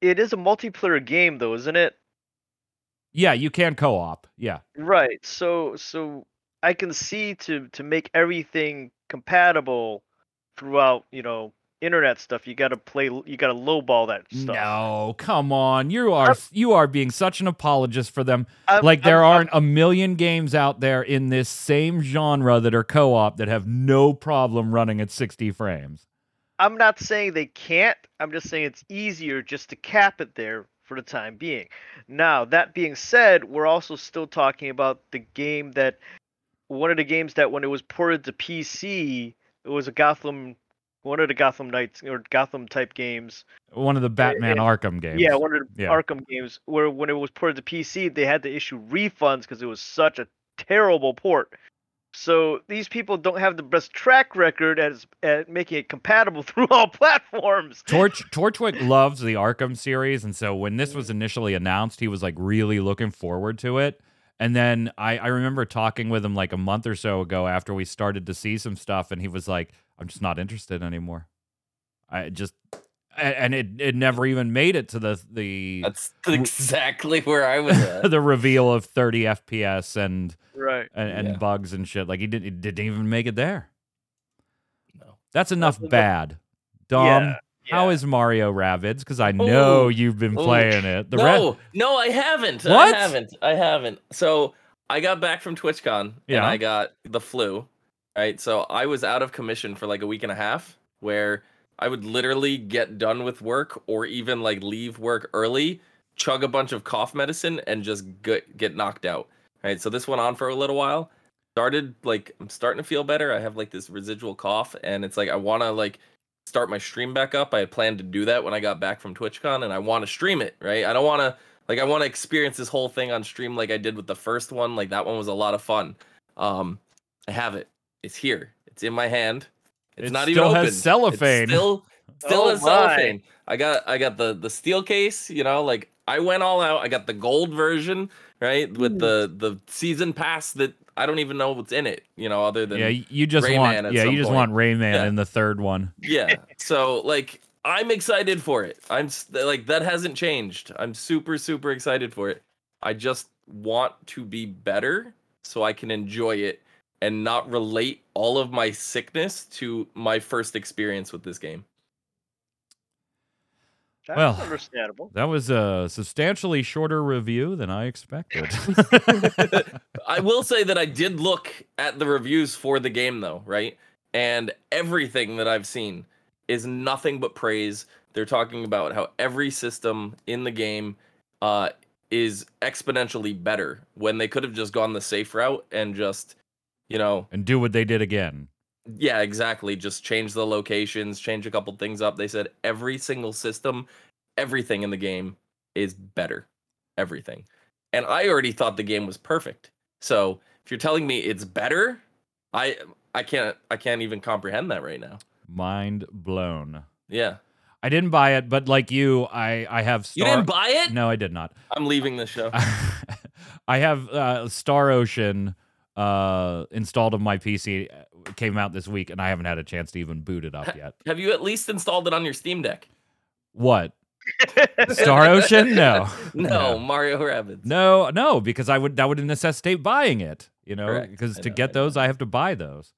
It is a multiplayer game, though, isn't it? Yeah, you can co-op, yeah. Right, so I can see to make everything compatible throughout, you know, internet stuff, you gotta lowball that stuff. No, come on. You are being such an apologist for them. There aren't a million games out there in this same genre that are co-op that have no problem running at 60 frames. I'm not saying they can't. I'm just saying it's easier just to cap it there for the time being. Now, that being said, we're also still talking about one of the games that when it was ported to PC, it was one of the Gotham Knights or Gotham type games. One of the Batman Arkham games. Yeah, one of the Arkham games where when it was ported to PC, they had to issue refunds because it was such a terrible port. So these people don't have the best track record at making it compatible through all platforms. Torchwick loves the Arkham series, and so when this was initially announced, he was like really looking forward to it. And then I remember talking with him like a month or so ago after we started to see some stuff, and he was like, I'm just not interested anymore. It never even made it to the That's exactly where I was at. The reveal of 30 FPS and bugs and shit. Like, he didn't even make it there. No. That's enough bad. Dom, how is Mario Rabbids? Because I know you've been playing it. No, I haven't. What? I haven't. So I got back from TwitchCon and I got the flu. Right, so I was out of commission for like a week and a half where I would literally get done with work or even like leave work early, chug a bunch of cough medicine and just get knocked out. Right, so this went on for a little while. I'm starting to feel better. I have like this residual cough and it's like I want to like start my stream back up. I had planned to do that when I got back from TwitchCon and I want to stream it, right? I don't want to I want to experience this whole thing on stream like I did with the first one. Like that one was a lot of fun. I have it. It's here. It's in my hand. It's not even open. It still has cellophane. It still has cellophane. I got the steel case, you know, like I went all out. I got the gold version, right? With the season pass that I don't even know what's in it, you know, other than you just want Rayman in the third one. Yeah. So like I'm excited for it. I'm like that hasn't changed. I'm super, super excited for it. I just want to be better so I can enjoy it and not relate all of my sickness to my first experience with this game. That's understandable. That was a substantially shorter review than I expected. I will say that I did look at the reviews for the game, though, right? And everything that I've seen is nothing but praise. They're talking about how every system in the game is exponentially better when they could have just gone the safe route and just... You know, and do what they did again. Yeah, exactly. Just change the locations, change a couple things up. They said every single system, everything in the game is better. Everything. And I already thought the game was perfect. So if you're telling me it's better, I can't even comprehend that right now. Mind blown. Yeah. I didn't buy it, but like you, I have Star... You didn't buy it? No, I did not. I'm leaving this show. I have Star Ocean... installed on my PC. It came out this week and I haven't had a chance to even boot it up yet. Have you at least installed it on your Steam Deck? What? Star Ocean? No, Mario Rabbids. No, because that would necessitate buying it, you know, because to get those I have to buy those.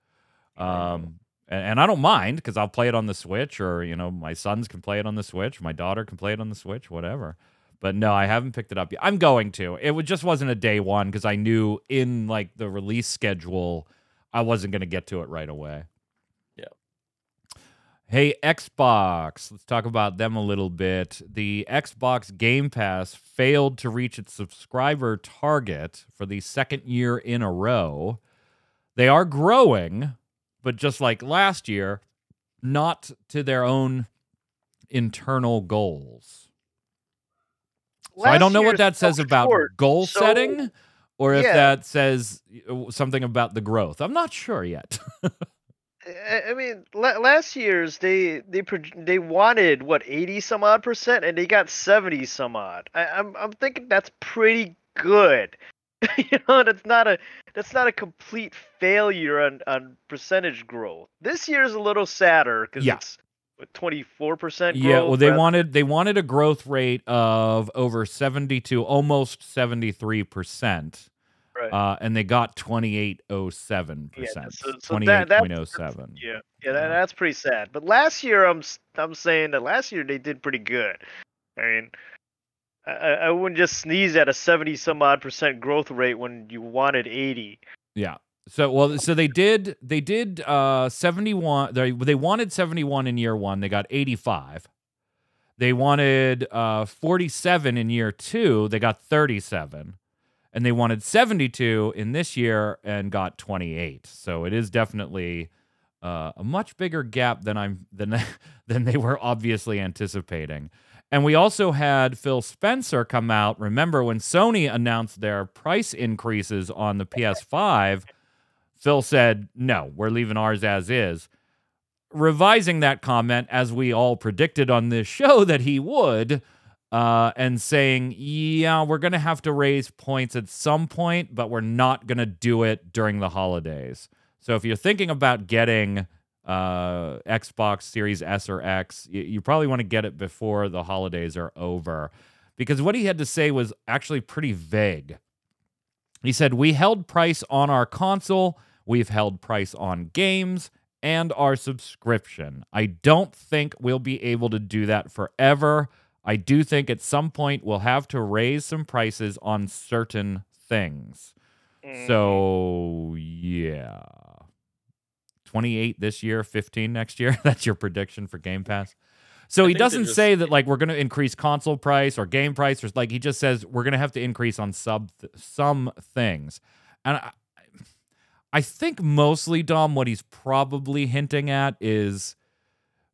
And I don't mind because I'll play it on the Switch or, you know, my sons can play it on the Switch, my daughter can play it on the Switch, whatever. But no, I haven't picked it up yet. I'm going to. It just wasn't a day one because I knew in like the release schedule, I wasn't going to get to it right away. Yeah. Hey, Xbox. Let's talk about them a little bit. The Xbox Game Pass failed to reach its subscriber target for the second year in a row. They are growing, but just like last year, not to their own internal goals. So I don't know what that says about goal setting or if that says something about the growth. I'm not sure yet. I mean, last year's, they wanted, what, 80-some-odd%, and they got 70-some-odd. I'm thinking that's pretty good. You know, that's not a complete failure on percentage growth. This year's a little sadder because it's 24% growth. Yeah, well, they wanted a growth rate of over 72, almost 73%, right? And they got 28.07%. So 28.07. Yeah, that's pretty sad. But last year, I'm saying that last year they did pretty good. I mean, I wouldn't just sneeze at a 70-some-odd% growth rate when you wanted 80. Yeah. So they did 71. They wanted 71 in year one. They got 85. They wanted 47 in year two. They got 37, and they wanted 72 in this year and got 28. So it is definitely a much bigger gap than they were obviously anticipating. And we also had Phil Spencer come out. Remember when Sony announced their price increases on the PS5? Phil said, no, we're leaving ours as is. Revising that comment, as we all predicted on this show that he would, and saying, yeah, we're going to have to raise points at some point, but we're not going to do it during the holidays. So if you're thinking about getting Xbox Series S or X, you probably want to get it before the holidays are over, because what he had to say was actually pretty vague. He said, we held price on our console, we've held price on games, and our subscription. I don't think we'll be able to do that forever. I do think at some point we'll have to raise some prices on certain things. So, yeah. 28 this year, 15 next year. That's your prediction for Game Pass. So he doesn't say that, like, we're going to increase console price or game price, or like, he just says we're going to have to increase on some things. And I think mostly, Dom, what he's probably hinting at is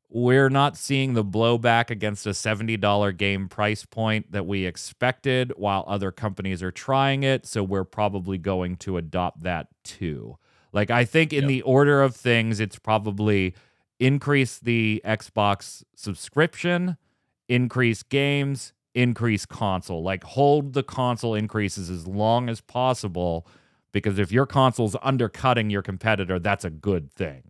we're not seeing the blowback against a $70 game price point that we expected, while other companies are trying it. So we're probably going to adopt that too. Like, I think in the order of things, it's probably increase the Xbox subscription, increase games, increase console. Like, hold the console increases as long as possible, because if your console's undercutting your competitor, that's a good thing.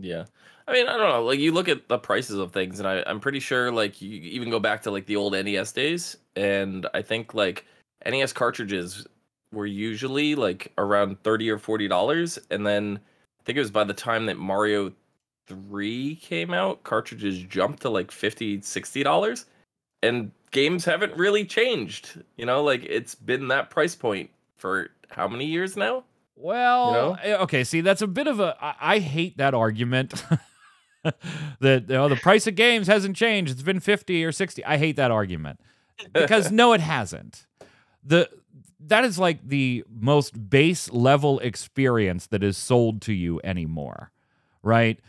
Yeah. I mean, I don't know. Like, you look at the prices of things, and I'm pretty sure, like, you even go back to, like, the old NES days, and I think, like, NES cartridges were usually like around $30 or $40, and then I think it was by the time that Mario 3 came out, cartridges jumped to like $50-$60, and games haven't really changed. You know, like, it's been that price point for how many years now? Well, you know? Okay, see, that's a bit of a I hate that argument that, you know, the price of games hasn't changed. It's been 50 or 60. I hate that argument because no, it hasn't. That is like the most base level experience that is sold to you anymore, right?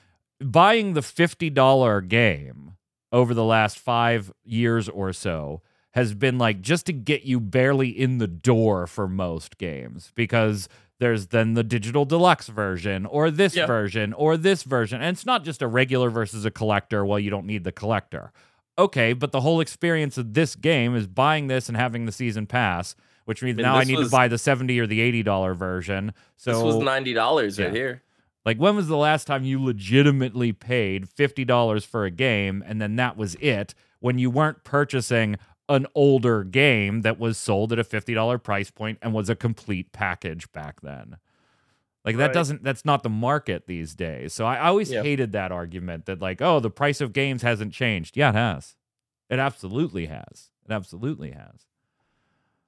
Buying the $50 game over the last 5 years or so has been like just to get you barely in the door for most games, because there's then the digital deluxe version or this version or this version. And it's not just a regular versus a collector. Well, you don't need the collector. Okay, but the whole experience of this game is buying this and having the season pass, which means now I need to buy the $70 or the $80 version. So this was $90 right here. Like, when was the last time you legitimately paid $50 for a game, and then that was it, when you weren't purchasing an older game that was sold at a $50 price point and was a complete package back then? Like, that that's not the market these days. So I always hated that argument that, like, oh, the price of games hasn't changed. Yeah, it has. It absolutely has. It absolutely has.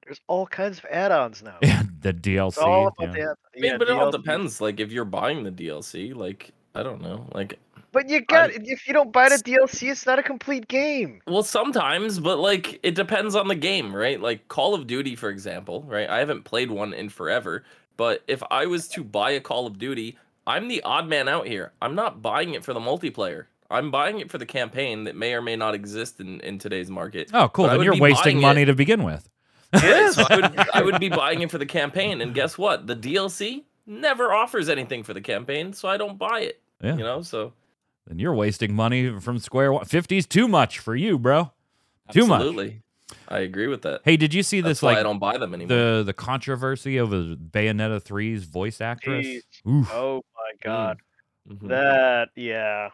There's all kinds of add-ons now. The DLC. It's all about the but it all depends. Like, if you're buying the DLC, like, I don't know, like. But you got if you don't buy the DLC, it's not a complete game. Well, sometimes, but like it depends on the game, right? Like Call of Duty, for example, right? I haven't played one in forever, but if I was to buy a Call of Duty, I'm the odd man out here. I'm not buying it for the multiplayer. I'm buying it for the campaign that may or may not exist in today's market. Oh, cool. Then you're wasting money to begin with. Yes, yeah, so I would be buying it for the campaign, and guess what? The DLC never offers anything for the campaign, so I don't buy it. Yeah. You know, so. Then you're wasting money from Square One. 50's too much for you, bro. Too much. Absolutely. I agree with that. Hey, did you see this? That's why I don't buy them anymore. The controversy over Bayonetta 3's voice actress. Oh my God. Mm-hmm. That, yeah.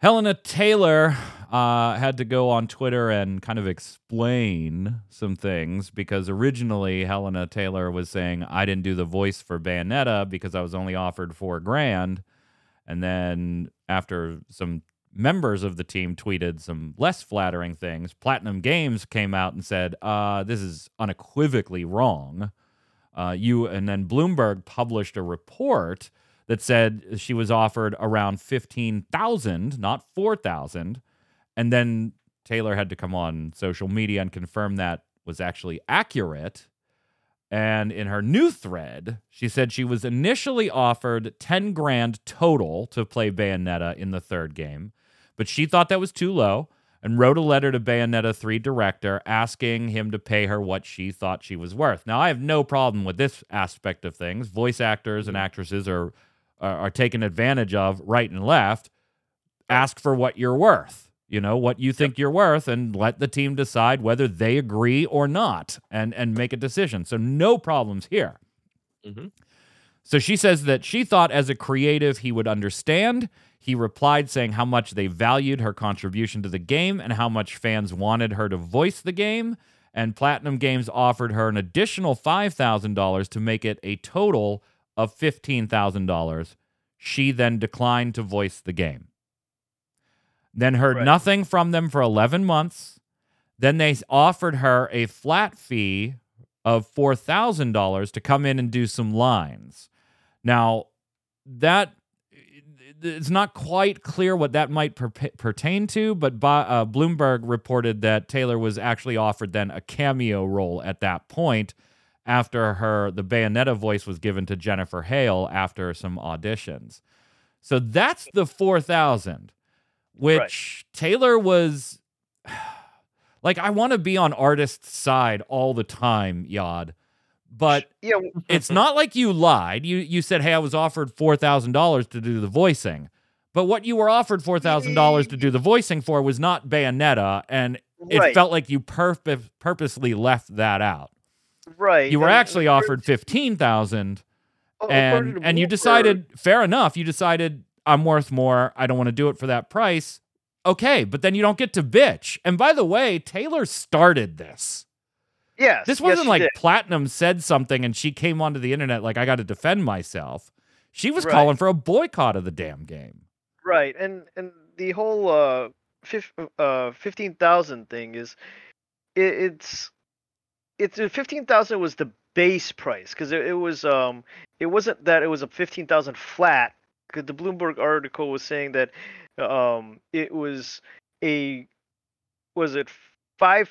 Helena Taylor had to go on Twitter and kind of explain some things because originally Helena Taylor was saying, I didn't do the voice for Bayonetta because I was only offered $4,000. And then after some members of the team tweeted some less flattering things, Platinum Games came out and said, this is unequivocally wrong. And then Bloomberg published a report that said she was offered around $15,000, not $4,000. And then Taylor had to come on social media and confirm that was actually accurate. And in her new thread, she said she was initially offered $10,000 total to play Bayonetta in the third game, but she thought that was too low and wrote a letter to Bayonetta 3 director asking him to pay her what she thought she was worth. Now, I have no problem with this aspect of things. Voice actors and actresses are taken advantage of right and left. Ask for what you're worth. You know, what you think you're worth, and let the team decide whether they agree or not and make a decision. So no problems here. Mm-hmm. So she says that she thought as a creative he would understand. He replied saying how much they valued her contribution to the game and how much fans wanted her to voice the game. And Platinum Games offered her an additional $5,000 to make it a total of $15,000. She then declined to voice the game. Then heard nothing from them for 11 months. Then they offered her a flat fee of $4,000 to come in and do some lines. Now, that it's not quite clear what that might pertain to, but Bloomberg reported that Taylor was actually offered then a cameo role at that point after the Bayonetta voice was given to Jennifer Hale after some auditions. So that's the $4,000. Which Taylor was like, I want to be on artist's side all the time, Yod. But it's not like you lied. You said, hey, I was offered $4,000 to do the voicing. But what you were offered $4,000 to do the voicing for was not Bayonetta. And it felt like you purposely left that out. Right. You were actually offered $15,000. And you decided, fair enough, I'm worth more. I don't want to do it for that price. Okay, but then you don't get to bitch. And by the way, Taylor started this. Yes. This wasn't like Platinum said something and she came onto the internet like, I got to defend myself. She was calling for a boycott of the damn game. Right. And the whole $15,000 thing is it's $15,000 was the base price because it was it wasn't that it was a $15,000 flat. The Bloomberg article was saying that it was either 4,000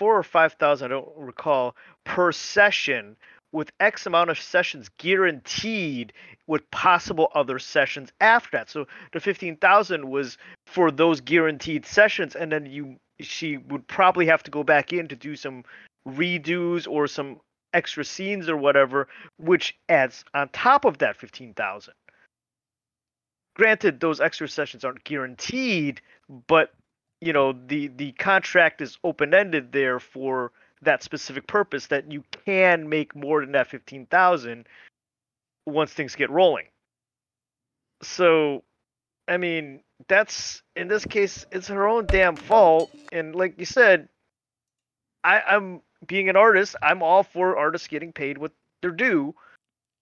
or 5,000, I don't recall, per session, with X amount of sessions guaranteed, with possible other sessions after that. So the 15,000 was for those guaranteed sessions, and then she would probably have to go back in to do some redos or some extra scenes or whatever, which adds on top of that 15,000. Granted, those extra sessions aren't guaranteed, but you know the contract is open-ended there for that specific purpose, that you can make more than that 15,000 once things get rolling. So, I mean, that's, in this case, it's her own damn fault. And like you said, I'm being an artist. I'm all for artists getting paid what they're due,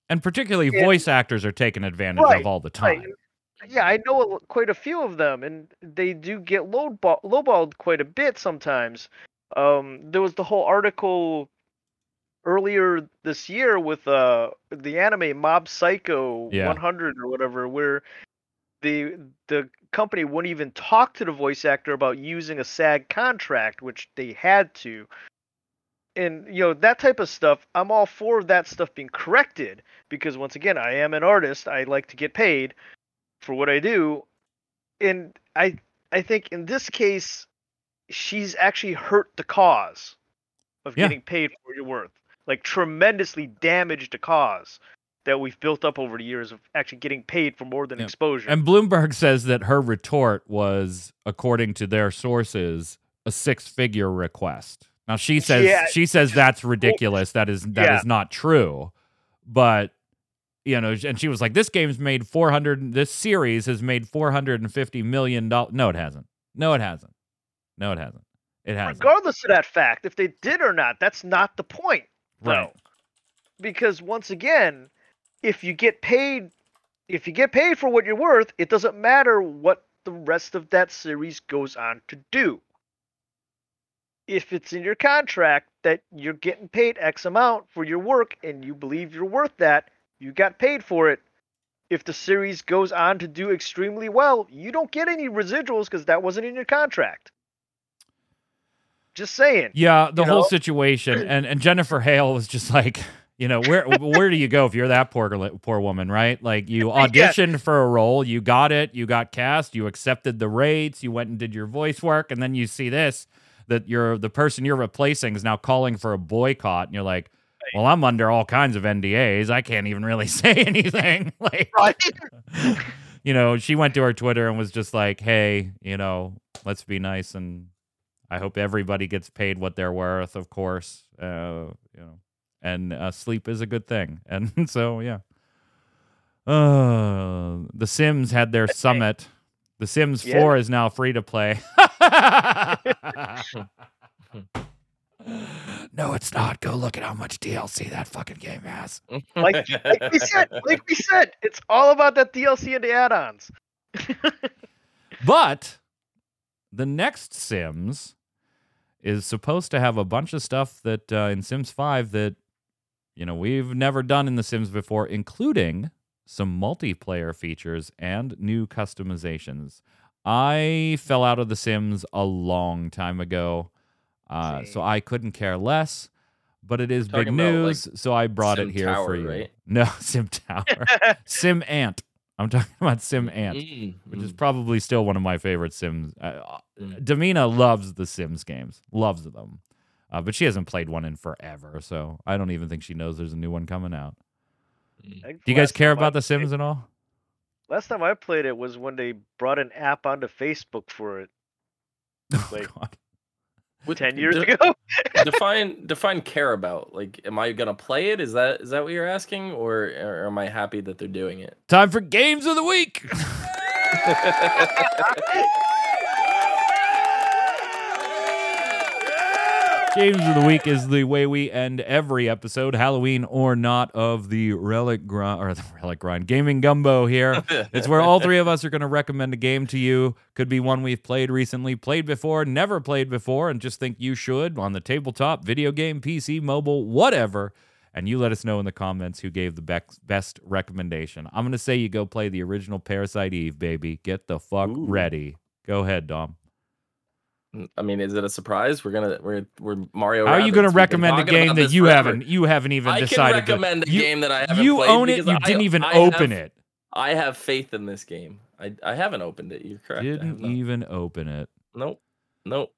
and particularly voice actors are taken advantage of all the time. Right. Yeah, I know quite a few of them, and they do get lowballed quite a bit sometimes. There was the whole article earlier this year with the anime Mob Psycho 100 or whatever, where the company wouldn't even talk to the voice actor about using a SAG contract, which they had to. And, you know, that type of stuff, I'm all for that stuff being corrected, because once again, I am an artist. I like to get paid for what I do. And I think in this case, she's actually hurt the cause of getting paid for your worth, like tremendously damaged the cause that we've built up over the years of actually getting paid for more than exposure. And Bloomberg says that her retort was, according to their sources, a six-figure request. Now she says that's ridiculous. That is not true. But you know, and she was like, "This game's made This series has made $450 million." No, it hasn't. It hasn't. Regardless of that fact, if they did or not, that's not the point, though. Right. Because once again, if you get paid for what you're worth, it doesn't matter what the rest of that series goes on to do. If it's in your contract that you're getting paid X amount for your work and you believe you're worth that, you got paid for it. If the series goes on to do extremely well, you don't get any residuals because that wasn't in your contract. Just saying. Yeah, the whole situation. And Jennifer Hale was just like, you know, where do you go if you're that poor woman, right? Like, you auditioned for a role, you got it, you got cast, you accepted the rates, you went and did your voice work, and then you see this. That the person you're replacing is now calling for a boycott, and you're like, well, I'm under all kinds of NDAs. I can't even really say anything. Like, right. You know, she went to her Twitter and was just like, hey, you know, let's be nice, and I hope everybody gets paid what they're worth, of course. You know, and sleep is a good thing. And so, yeah. The Sims had their summit. The Sims 4 is now free to play. No, it's not. Go look at how much DLC that fucking game has. Like we said, it's all about that DLC and the add-ons. But the next Sims is supposed to have a bunch of stuff that in Sims 5 that, you know, we've never done in the Sims before, including some multiplayer features and new customizations. I fell out of The Sims a long time ago, so I couldn't care less, but it is big news, like, so I brought Sim it here Tower, for you. Right? No, Sim Tower. Sim Ant. I'm talking about Sim Ant, which is probably still one of my favorite Sims. Damina loves the Sims games, loves them, but she hasn't played one in forever, so I don't even think she knows there's a new one coming out. Do you guys care about The Sims at all? Last time I played it was when they brought an app onto Facebook for it. Like, oh, God. 10 years ago? Define care about. Like, am I going to play it? Is that what you're asking? Or am I happy that they're doing it? Time for Games of the Week! Games of the Week is the way we end every episode, Halloween or not, of the Relic Grind Gaming Gumbo here. It's where all three of us are going to recommend a game to you. Could be one we've played recently, played before, never played before, and just think you should on the tabletop, video game, PC, mobile, whatever. And you let us know in the comments who gave the best recommendation. I'm going to say you go play the original Parasite Eve, baby. Get the fuck ready. Go ahead, Dom. I mean, is it a surprise? We're Mario. How are you going to recommend a game that you haven't even decided? I can recommend a game that I haven't played. You own it. You didn't even open it. I have faith in this game. I haven't opened it. You're correct. Didn't even open it. Nope.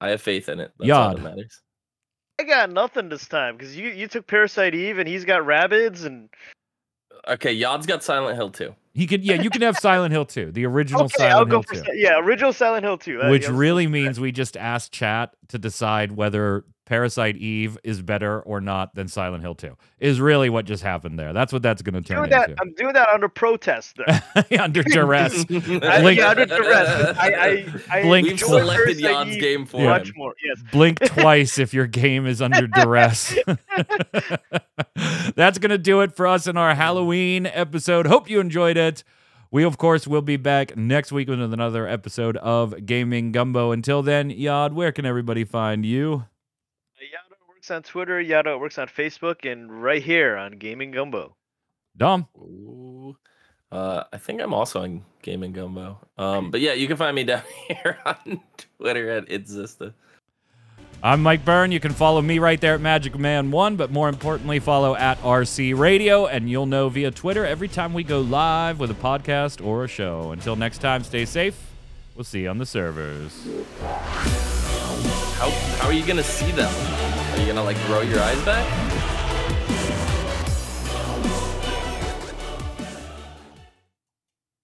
I have faith in it. That's all that matters. I got nothing this time because you took Parasite Eve and he's got Rabbids and. Okay, Yod's got Silent Hill 2. You can have Silent Hill 2, the original Silent Hill 2. Original Silent Hill 2. Which really means we just asked chat to decide whether Parasite Eve is better or not than Silent Hill 2, is really what just happened there. That's what that's going to turn into. I'm doing that under protest, though. Under duress. Under duress. We've selected Jan's game for much more. Yes. Blink twice if your game is under duress. That's going to do it for us in our Halloween episode. Hope you enjoyed it. We, of course, will be back next week with another episode of Gaming Gumbo. Until then, Yod, where can everybody find you? Yod works on Twitter, Yod works on Facebook, and right here on Gaming Gumbo. Dom? Ooh. I think I'm also on Gaming Gumbo. But yeah, you can find me down here on Twitter at Itzista. I'm Mike Byrne. You can follow me right there at MagicMan1, but more importantly, follow at RC Radio, and you'll know via Twitter every time we go live with a podcast or a show. Until next time, stay safe. We'll see you on the servers. How are you going to see them? Are you going to, like, grow your eyes back?